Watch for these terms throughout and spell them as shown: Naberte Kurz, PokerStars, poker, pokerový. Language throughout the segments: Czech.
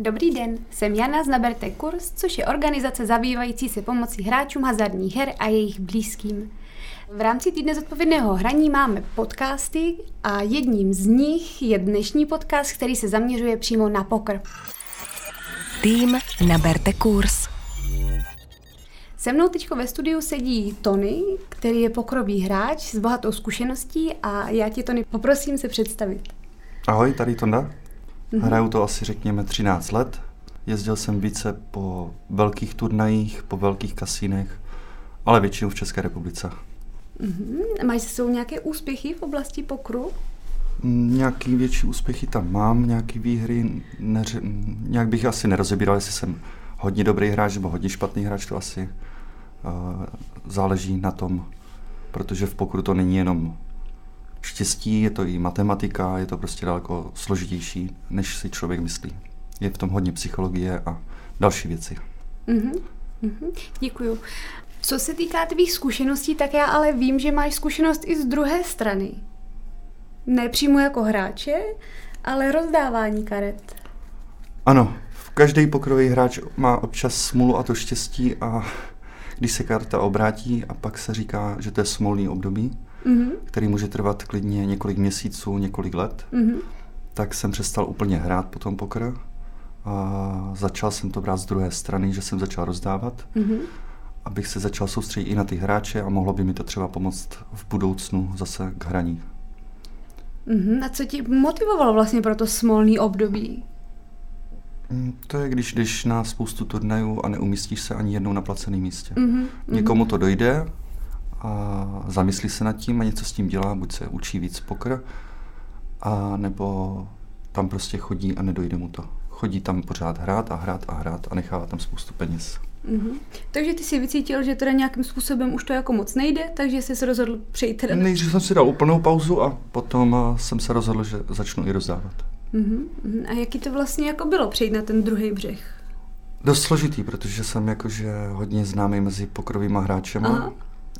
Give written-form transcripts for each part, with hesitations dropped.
Dobrý den, jsem Jana z Naberte Kurz, což je organizace zabývající se pomocí hráčům hazardních her a jejich blízkým. V rámci týdne zodpovědného hraní máme podcasty a jedním z nich je dnešní podcast, který se zaměřuje přímo na poker. Tým Naberte Kurz. Se mnou teď ve studiu sedí Tony, který je pokerový hráč s bohatou zkušeností a já tě, Tony, poprosím se představit. Ahoj, tady Tonda. Hraju to asi řekněme 13 let. Jezdil jsem více po velkých turnajích, po velkých kasínech, ale většinou v České republice. Máš se svou nějaké úspěchy v oblasti pokeru? Nějaký větší úspěchy tam mám, nějaký výhry. Nějak bych asi nerozebíral, jestli jsem hodně dobrý hráč nebo hodně špatný hráč, to asi záleží na tom, protože v pokeru to není jenom štěstí, je to i matematika, je to prostě daleko složitější, než si člověk myslí. Je v tom hodně psychologie a další věci. Děkuju. Co se týká tvých zkušeností, tak já ale vím, že máš zkušenost i z druhé strany. Ne přímo jako hráče, ale rozdávání karet. Ano, každý pokerový hráč má občas smůlu a to štěstí, a když se karta obrátí a pak se říká, že to je smolný období, který může trvat klidně několik měsíců, několik let, tak jsem přestal úplně hrát potom poker. A začal jsem to brát z druhé strany, že jsem začal rozdávat, abych se začal soustředit i na ty hráče a mohlo by mi to třeba pomoct v budoucnu zase k hraní. A co ti motivovalo vlastně pro to smolný období? To je, když jdeš na spoustu turnajů a neumístíš se ani jednou na placeném místě. Někomu to dojde a zamyslí se nad tím a něco s tím dělá, buď se učí víc poker, a nebo tam prostě chodí a nedojde mu to. Chodí tam pořád hrát a nechává tam spoustu peněz. Takže ty si vycítil, že teda nějakým způsobem už to jako moc nejde, takže jsi se rozhodl přejít teda... Nejdřív jsem si dal úplnou pauzu a potom jsem se rozhodl, že začnu i rozdávat. A jaký to vlastně jako bylo přejít na ten druhý břeh? Dost složitý, protože jsem jakože hodně známý mezi pokerovýma hráčema.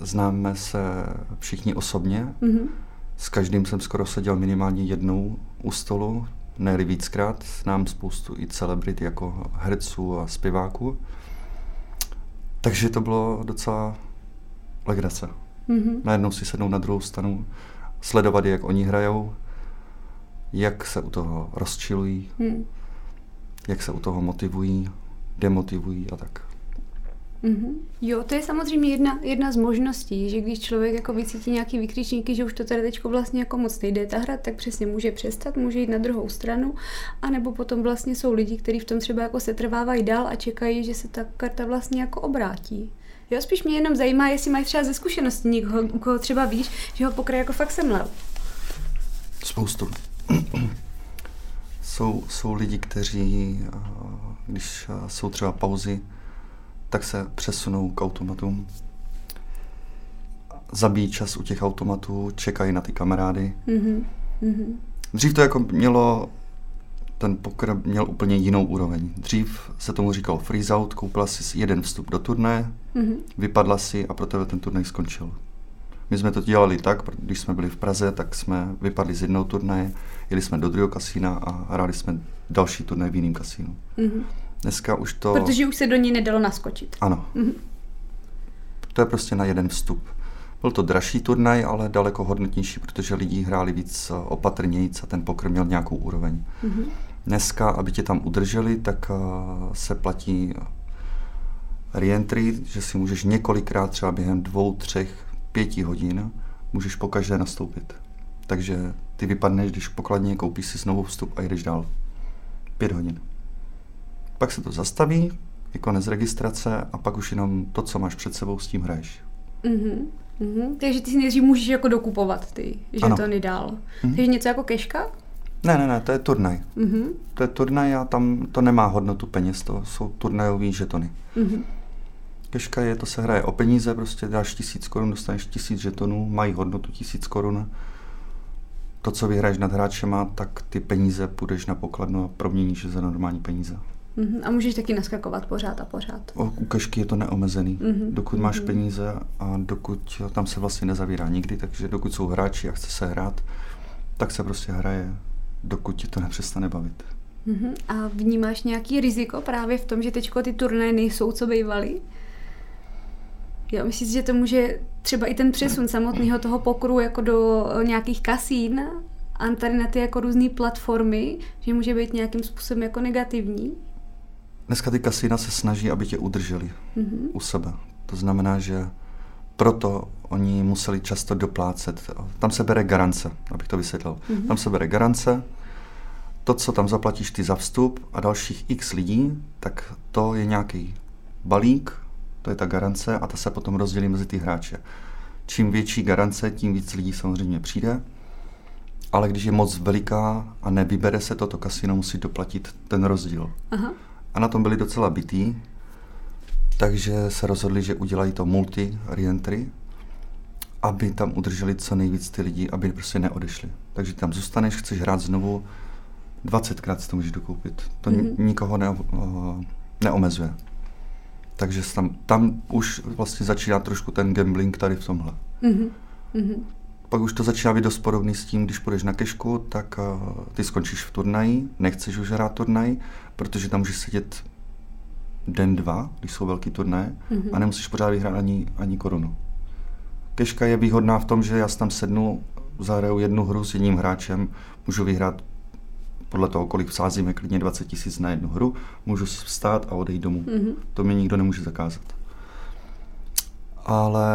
Známe se všichni osobně. S každým jsem skoro seděl minimálně jednou u stolu, ne-li víckrát. Znám spoustu i celebrit jako herců a zpěváků. Takže to bylo docela legrace. Najednou si sednou na druhou stranu, sledovat je, jak oni hrajou, jak se u toho rozčilují, jak se u toho motivují, demotivují a tak. Jo, to je samozřejmě jedna z možností, že když člověk jako vycítí nějaký vykřičníky, že už to tady teďko vlastně jako moc nejde ta hra, tak přesně může přestat, může jít na druhou stranu, anebo potom vlastně jsou lidi, kteří v tom třeba jako setrvávají dál a čekají, že se ta karta vlastně jako obrátí. Jo, spíš mě jenom zajímá, jestli máš třeba ze zkušeností někoho, u koho třeba víš, že ho poker jako fakt semlel. Spoustu. Jsou lidi, kteří, když jsou třeba pauzy, tak se přesunou k automatům. Zabijí čas u těch automatů, čekají na ty kamarády. Dřív to jako mělo, ten poker měl úplně jinou úroveň. Dřív se tomu říkalo freeze out, koupila si jeden vstup do turnaje, vypadla si a pro tebe ten turnaj skončil. My jsme to dělali tak, když jsme byli v Praze, tak jsme vypadli z jednoho turnaje, jeli jsme do druhého kasína a hráli jsme další turnaj v jiném kasínu. Dneska už to... Protože už se do ní nedalo naskočit. Ano. To je prostě na jeden vstup. Byl to dražší turnaj, ale daleko hodnotnější, protože lidi hráli víc opatrnějíc a ten poker měl nějakou úroveň. Dneska, aby tě tam udrželi, tak se platí reentry, že si můžeš několikrát třeba během 2, 3, 5 hodin můžeš po každé nastoupit. Takže ty vypadneš, když pokladně koupíš si znovu vstup a jdeš dál. 5 hodin. Pak se to zastaví, je konec registrace a pak už jenom to, co máš před sebou, s tím hraješ. Takže ty si nejdřív můžeš jako dokupovat ty žetony dál. Takže něco jako keška? Ne, to je turnaj. To je turnaj a tam to nemá hodnotu peněz, to jsou turnajový žetony. Keška je, to se hraje o peníze, prostě dáš 1000 korun, dostaneš 1000 žetonů, mají hodnotu 1000 korun. To, co vyhraješ nad hráčema, tak ty peníze půjdeš na pokladnu a proměníš za normální peníze. A můžeš taky naskakovat pořád. U kešky je to neomezený. Dokud máš peníze a dokud tam se vlastně nezavírá nikdy, takže dokud jsou hráči a chce se hrát, tak se prostě hraje, dokud ti to nepřestane bavit. A vnímáš nějaký riziko právě v tom, že teďko ty turnaje nejsou, co bývaly? Já myslím, že to může třeba i ten přesun samotného toho pokeru jako do nějakých kasín a tady na ty jako různé platformy, že může být nějakým způsobem jako negativní? Dneska ty kasína se snaží, aby tě udrželi u sebe. To znamená, že proto oni museli často doplácet. Tam se bere garance, abych to vysvětlil. Tam se bere garance, to, co tam zaplatíš ty za vstup a dalších x lidí, tak to je nějaký balík, to je ta garance a ta se potom rozdělí mezi ty hráče. Čím větší garance, tím víc lidí samozřejmě přijde, ale když je moc veliká a nevybere se to, to kasino musí doplatit ten rozdíl. Aha. A na tom byli docela bití, takže se rozhodli, že udělají to multi-reentry, aby tam udrželi co nejvíc ty lidi, aby prostě neodešli. Takže tam zůstaneš, chceš hrát znovu, 20krát si to můžeš dokoupit. To nikoho neomezuje. Takže tam už vlastně začíná trošku ten gambling tady v tomhle. Pak už to začíná být dost podobný s tím, když půjdeš na kešku, tak ty skončíš v turnaji, nechceš už hrát turnaj, protože tam můžeš sedět den, dva, když jsou velký turnaje, a nemusíš pořád vyhrát ani korunu. Keška je výhodná v tom, že já si tam sednu, zahraju jednu hru s jedním hráčem, můžu vyhrát podle toho, kolik vsázíme, klidně 20 000 na jednu hru, můžu vstát a odejít domů. To mi nikdo nemůže zakázat. Ale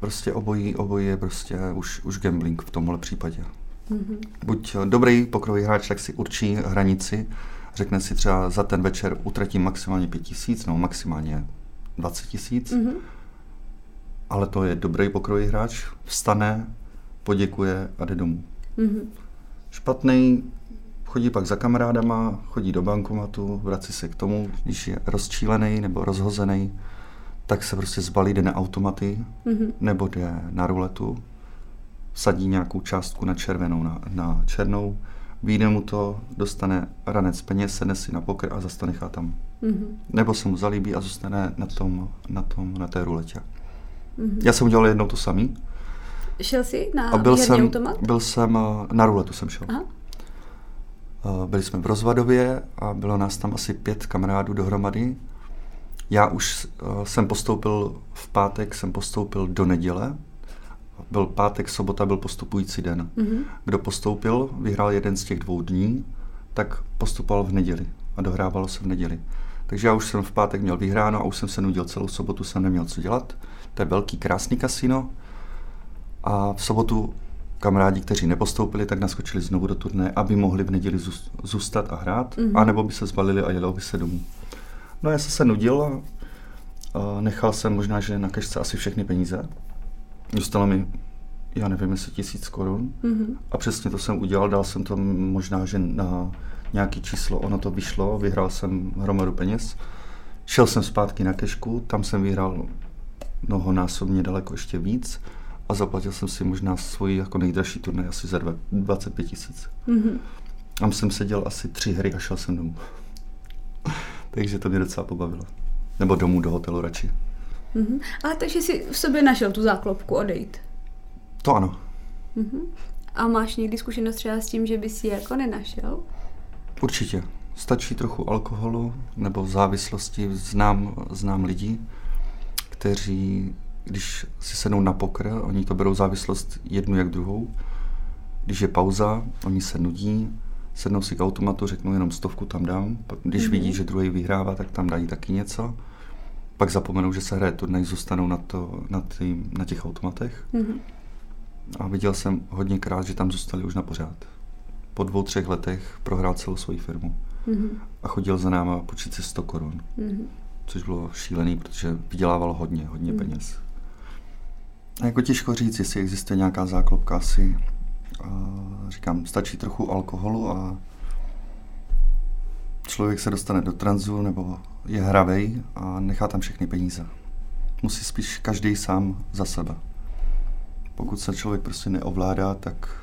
prostě obojí je prostě už gambling v tomhle případě. Buď dobrý pokerový hráč, tak si určí hranici, řekne si třeba za ten večer utratím maximálně 5 000 nebo maximálně 20 000, ale to je dobrý pokerový hráč, vstane, poděkuje a jde domů. Špatný chodí pak za kamarádama, chodí do bankomatu, vrací se k tomu, když je rozčílený nebo rozhozený, tak se prostě zbalí, jde na automaty nebo jde na ruletu, sadí nějakou částku na červenou, na černou, vyjde mu to, dostane ranec peněz, sedne si na poker a zase to nechá tam. Nebo se mu zalíbí a zůstane na té ruletě. Já jsem udělal jednou to samý. Šel jsi na výherní automat? Byl jsem, na ruletu jsem šel. Aha. Byli jsme v Rozvadově a bylo nás tam asi 5 kamarádů dohromady. Já už jsem postoupil v pátek, jsem postoupil do neděle. Byl pátek, sobota, byl postupující den. Kdo postoupil, vyhrál jeden z těch 2 dní, tak postupoval v neděli a dohrávalo se v neděli. Takže já už jsem v pátek měl vyhráno a už jsem se nudil celou sobotu, jsem neměl co dělat. To je velký, krásný kasino. A v sobotu kamarádi, kteří nepostoupili, tak naskočili znovu do turné, aby mohli v neděli zůstat a hrát, anebo by se zbalili a jelo by se domů. No já jsem se nudil a nechal jsem možná, že na kešce asi všechny peníze. Dostalo mi, já nevím, jestli 1000 korun a přesně to jsem udělal, dal jsem to možná, že na nějaké číslo, ono to vyšlo, vyhrál jsem hromadu peněz. Šel jsem zpátky na kešku, tam jsem vyhrál mnohonásobně daleko ještě víc. A zaplatil jsem si možná svoji jako nejdražší turnaj asi za 25 000. Tam jsem seděl asi 3 hry a šel jsem domů. Takže to mě docela pobavilo. Nebo domů do hotelu radši. Ale takže jsi v sobě našel tu záklopku odejít. To ano. A máš někdy zkušenost třeba s tím, že bys ji jako nenašel? Určitě. Stačí trochu alkoholu nebo závislosti. Znám lidi, kteří když si sednou na poker, oni to berou závislost jednu jak druhou. Když je pauza, oni se nudí, sednou si k automatu, řeknou jenom 100 tam dám. Když vidí, že druhý vyhrává, tak tam dají taky něco. Pak zapomenou, že se hraje turnaj, zůstanou na těch automatech. A viděl jsem hodněkrát, že tam zůstali už na pořád. Po 2-3 letech prohrál celou svoji firmu. A chodil za náma počít si 100 korun. Což bylo šílený, protože vydělával hodně peněz. A jako těžko říct, jestli existuje nějaká záklopka, asi říkám, stačí trochu alkoholu a člověk se dostane do tranzu nebo je hravej a nechá tam všechny peníze. Musí spíš každý sám za sebe. Pokud se člověk prostě neovládá, tak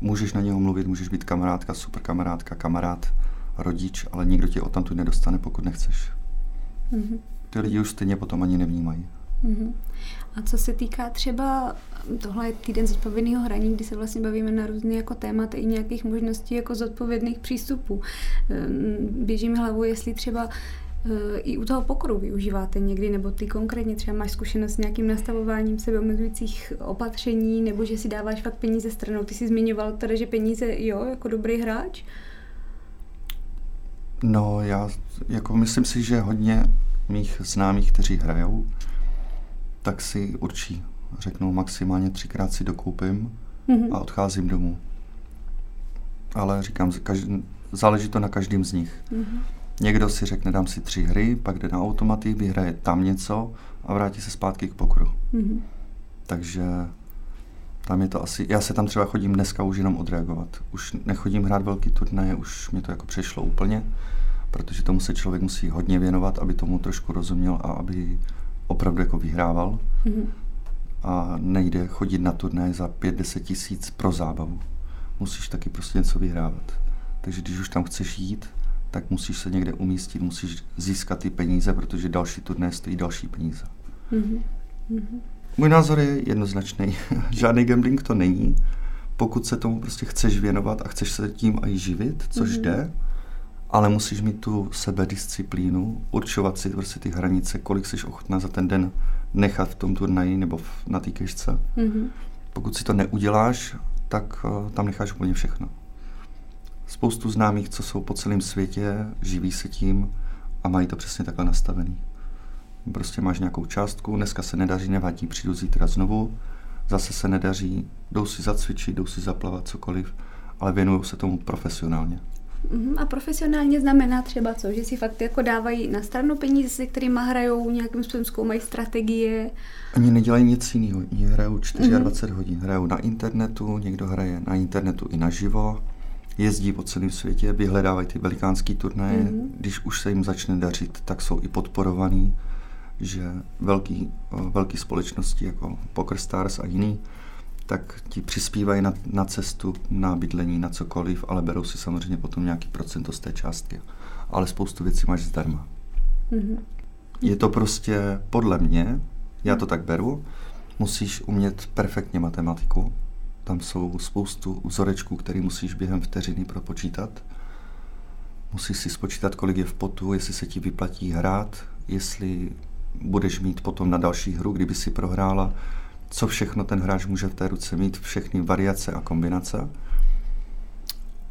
můžeš na něho mluvit, můžeš být kamarádka, super kamarádka, kamarád, rodič, ale nikdo tě odtamtud nedostane, pokud nechceš. Ty lidi už stejně potom ani nevnímají. Mm-hmm. A co se týká třeba, tohle je týden zodpovědného hraní, kdy se vlastně bavíme na různé jako témata i nějakých možností jako zodpovědných přístupů. Běží mi hlavou, jestli třeba i u toho pokoru využíváte někdy, nebo ty konkrétně třeba máš zkušenost s nějakým nastavováním sebeomezujících opatření, nebo že si dáváš fakt peníze stranou. Ty jsi zmiňoval teda, že peníze, jo, jako dobrý hráč? No, já jako myslím si, že hodně mých známých, kteří hrajou, tak si určí. Řeknou maximálně 3krát si dokoupím a odcházím domů. Ale říkám, záleží to na každém z nich. Mm-hmm. Někdo si řekne, dám si 3 hry, pak jde na automaty, vyhraje tam něco a vrátí se zpátky k pokeru. Mm-hmm. Takže tam je to asi... Já se tam třeba chodím dneska už jenom odreagovat. Už nechodím hrát velký turnaje, už mě to jako přešlo úplně, protože tomu se člověk musí hodně věnovat, aby tomu trošku rozuměl a aby opravdu jako vyhrával. Mm-hmm. A nejde chodit na turnaje za 5-10 tisíc pro zábavu. Musíš taky prostě něco vyhrávat. Takže když už tam chceš jít, tak musíš se někde umístit, musíš získat ty peníze, protože další turné stojí další peníze. Mm-hmm. Mm-hmm. Můj názor je jednoznačný. Žádný gambling to není. Pokud se tomu prostě chceš věnovat a chceš se tím i živit, což jde, ale musíš mít tu sebedisciplínu, určovat si prostě ty hranice, kolik jsi ochotná za ten den nechat v tom turnaji nebo na té kešce. Mm-hmm. Pokud si to neuděláš, tak tam necháš úplně všechno. Spoustu známých, co jsou po celém světě, živí se tím a mají to přesně takhle nastavený. Prostě máš nějakou částku, dneska se nedaří, nevadí, přijdu zítra znovu, zase se nedaří, jdou si zacvičit, jdou si zaplavat, cokoliv, ale věnují se tomu profesionálně. A profesionálně znamená třeba co? Že si fakt jako dávají na stranu peníze, se kterými hrajou, nějakým způsobem zkoumají strategie? Oni nedělají nic jiného, oni hrajou 24 hodin, hrajou na internetu, někdo hraje na internetu i naživo. Jezdí po celém světě, vyhledávají ty velikánský turnaje. Mm-hmm. Když už se jim začne dařit, tak jsou i podporovaní, že velký společnosti jako PokerStars a jiný, tak ti přispívají na cestu, na bydlení, na cokoliv, ale berou si samozřejmě potom nějaký procento z té částky. Ale spoustu věcí máš zdarma. Mm-hmm. Je to prostě, podle mě, já to tak beru, musíš umět perfektně matematiku. Tam jsou spoustu vzorečků, které musíš během vteřiny propočítat. Musíš si spočítat, kolik je v potu, jestli se ti vyplatí hrát, jestli budeš mít potom na další hru, kdyby si prohrála, co všechno ten hráč může v té ruce mít, všechny variace a kombinace.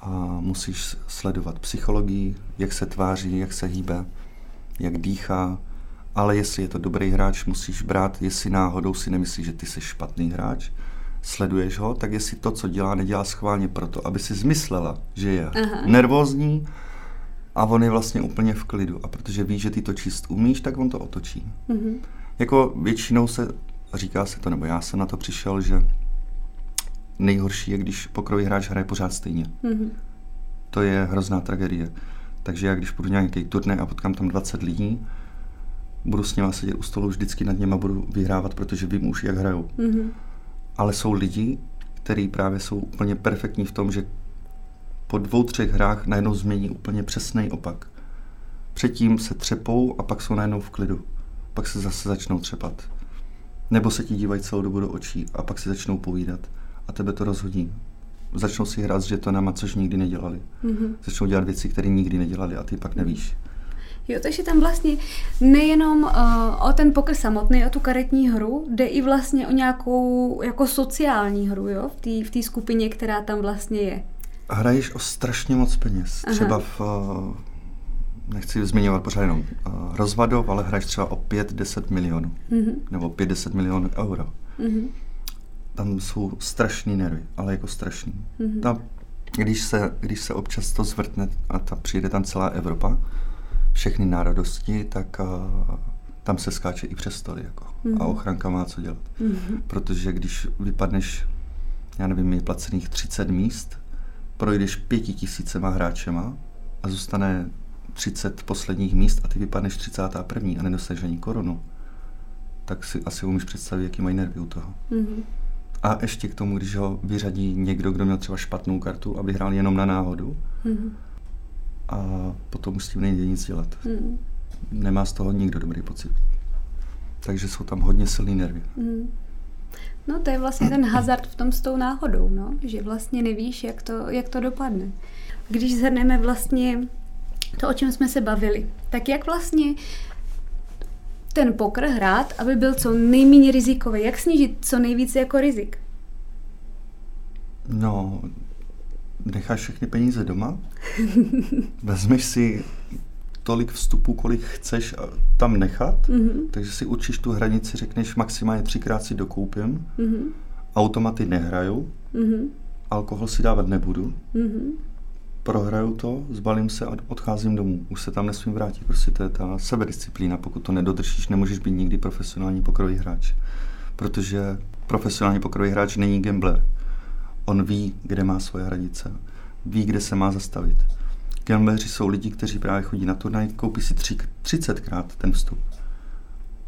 A musíš sledovat psychologii, jak se tváří, jak se hýbe, jak dýchá. Ale jestli je to dobrý hráč, musíš brát, jestli náhodou si nemyslíš, že ty jsi špatný hráč, sleduješ ho, tak jestli to, co dělá, nedělá schválně proto, aby si zmyslela, že je nervózní a on je vlastně úplně v klidu. A protože ví, že ty to číst umíš, tak on to otočí. Mm-hmm. Jako většinou se, říká se to, nebo já jsem na to přišel, že nejhorší je, když pokerový hráč hraje pořád stejně. Mm-hmm. To je hrozná tragédie. Takže já, když půjdu nějaký turnej a potkám tam 20 lidí, budu s nimi sedět u stolu, vždycky nad něma budu vyhrávat, protože vím už, jak hrajou. Mm-hmm. Ale jsou lidi, kteří právě jsou úplně perfektní v tom, že po 2-3 hrách najednou změní úplně přesný opak. Předtím se třepou a pak jsou najednou v klidu. Pak se zase začnou třepat. Nebo se ti dívají celou dobu do očí a pak si začnou povídat. A tebe to rozhodí. Začnou si hrát s žetonama, což nikdy nedělali. Mm-hmm. Začnou dělat věci, které nikdy nedělali a ty pak nevíš. Jo, takže tam vlastně nejenom o ten poker samotný, o tu karetní hru, jde i vlastně o nějakou jako sociální hru, jo, v té skupině, která tam vlastně je. Hraješ o strašně moc peněz. Aha. Třeba nechci zmiňovat pořád jenom rozvadov, ale hraješ třeba o 5-10 milionů. Mm-hmm. Nebo 5-10 milionů euro. Mm-hmm. Tam jsou strašný nervy, ale jako strašný. Mm-hmm. Tam, když se občas to zvrtne a přijde tam celá Evropa, všechny národosti, tak tam se skáče i přes stoly, jako. Mm-hmm. A ochranka má co dělat. Mm-hmm. Protože když vypadneš, já nevím, je placených 30 míst, projdeš 5 000 hráčema a zůstane 30 posledních míst a ty vypadneš 31. a nedostaneš ani korunu, tak si asi umíš představit, jaký mají nervy u toho. Mm-hmm. A ještě k tomu, když ho vyřadí někdo, kdo měl třeba špatnou kartu a vyhrál jenom na náhodu, mm-hmm. A potom už s tím nejde nic dělat. Nemá z toho nikdo dobrý pocit. takže jsou tam hodně silný nervy. Mm. No to je vlastně ten hazard v tom s tou náhodou, no? Že vlastně nevíš, jak to dopadne. Když zhrneme vlastně to, o čem jsme se bavili, tak jak vlastně ten poker hrát, aby byl co nejméně rizikový, jak snížit co nejvíce jako rizik? No, necháš všechny peníze doma, vezmeš si tolik vstupů, kolik chceš tam nechat, mm-hmm. takže si určíš tu hranici, řekneš maximálně 3x si dokoupím, mm-hmm. automaty nehraju, mm-hmm. alkohol si dávat nebudu, mm-hmm. prohraju to, zbalím se a odcházím domů. Už se tam nesmím vrátit, prostě to je ta sebedisciplína, pokud to nedodržíš, nemůžeš být nikdy profesionální pokerový hráč, protože profesionální pokerový hráč není gambler. On ví, kde má svoje hranice, ví, kde se má zastavit. Gambleři jsou lidi, kteří právě chodí na turnaj, koupí si 30krát ten vstup.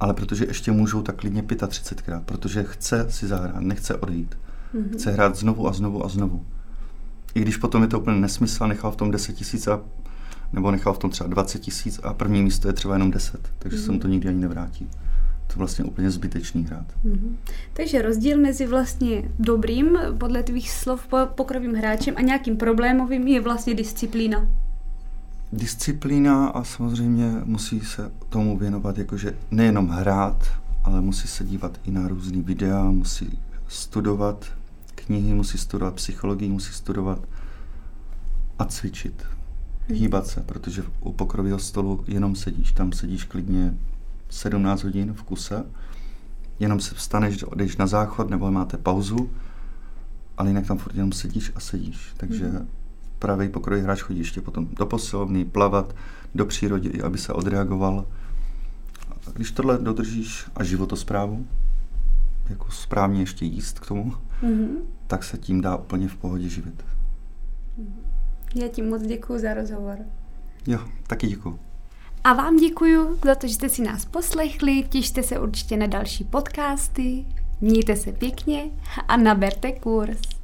Ale protože ještě můžou, tak klidně 35krát, protože chce si zahrát, nechce odejít. Mm-hmm. Chce hrát znovu a znovu a znovu. I když potom je to úplně nesmysl, nechal v tom 10 000 a, nebo nechal v tom třeba 20 000 a první místo je třeba jenom 10, takže se mu to nikdy ani nevrátí. To je vlastně úplně zbytečný hrát. Mm-hmm. Takže rozdíl mezi vlastně dobrým, podle tvých slov, pokerovým hráčem a nějakým problémovým je vlastně disciplína. Disciplína a samozřejmě musí se tomu věnovat, jakože nejenom hrát, ale musí se dívat i na různý videa, musí studovat knihy, musí studovat psychologii, musí studovat a cvičit, hýbat se, protože u pokerového stolu jenom sedíš, tam sedíš klidně 17 hodin v kuse, jenom se vstaneš, jdeš na záchod nebo máte pauzu, ale jinak tam furt jenom sedíš a sedíš. Takže pravý pokerový hráč chodí ještě potom do posilovny, plavat, do přírody, aby se odreagoval. A když tohle dodržíš a životosprávu, jako správně ještě jíst k tomu, tak se tím dá úplně v pohodě živit. Já ti moc děkuju za rozhovor. Jo, taky děkuju. A vám děkuju za to, že jste si nás poslechli, těšte se určitě na další podcasty, mějte se pěkně a naberte kurz.